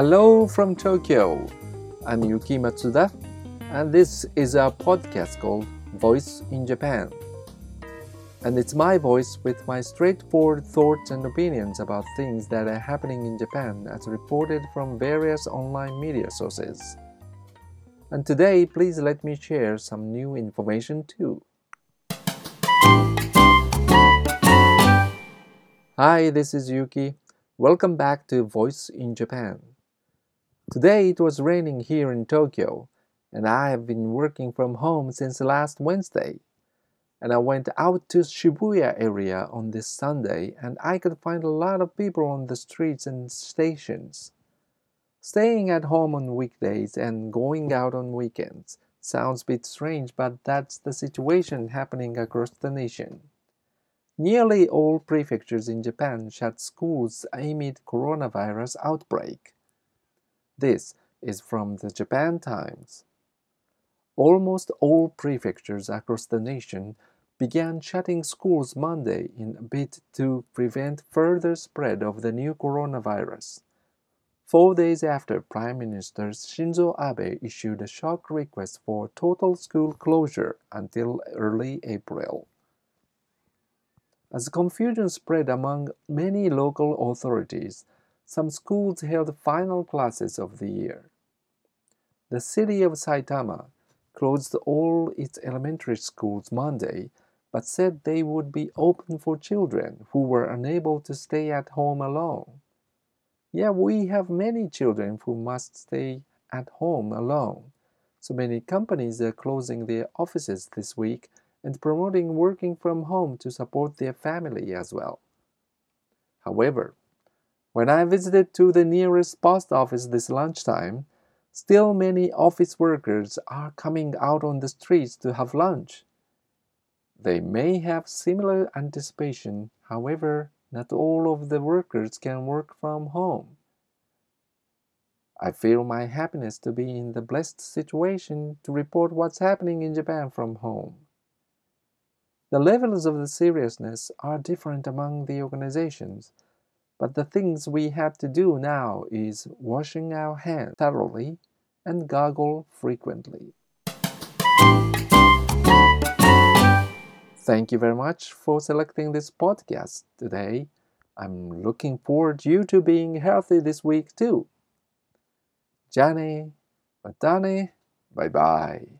Hello from Tokyo. I'm Yuki Matsuda, and this is a podcast called Voice in Japan. And it's my voice with my straightforward thoughts and opinions about things that are happening in Japan as reported from various online media sources. And today, please let me share some new information too. Hi, this is Yuki. Welcome back to Voice in Japan. Today it was raining here in Tokyo, and I have been working from home since last Wednesday. And I went out to Shibuya area on this Sunday, and I could find a lot of people on the streets and stations. Staying at home on weekdays and going out on weekends sounds a bit strange, but that's the situation happening across the nation. Nearly all prefectures in Japan shut schools amid coronavirus outbreak. This is from the Japan Times. Almost all prefectures across the nation began shutting schools Monday in a bid to prevent further spread of the new coronavirus. 4 days after Prime Minister Shinzo Abe issued a shock request for total school closure until early April. As confusion spread among many local authorities, some schools held final classes of the year. The city of Saitama closed all its elementary schools Monday, but said they would be open for children who were unable to stay at home alone. Yeah, we have many children who must stay at home alone. So many companies are closing their offices this week and promoting working from home to support their family as well. However, when I visited to the nearest post office this lunchtime, still many office workers are coming out on the streets to have lunch. They may have similar anticipation, however, not all of the workers can work from home. I feel my happiness to be in the blessed situation to report what's happening in Japan from home. The levels of the seriousness are different among the organizations, but the things we have to do now is washing our hands thoroughly and gargle frequently. Thank you very much for selecting this podcast today. I'm looking forward to you to being healthy this week too. Jane, matane, bye bye.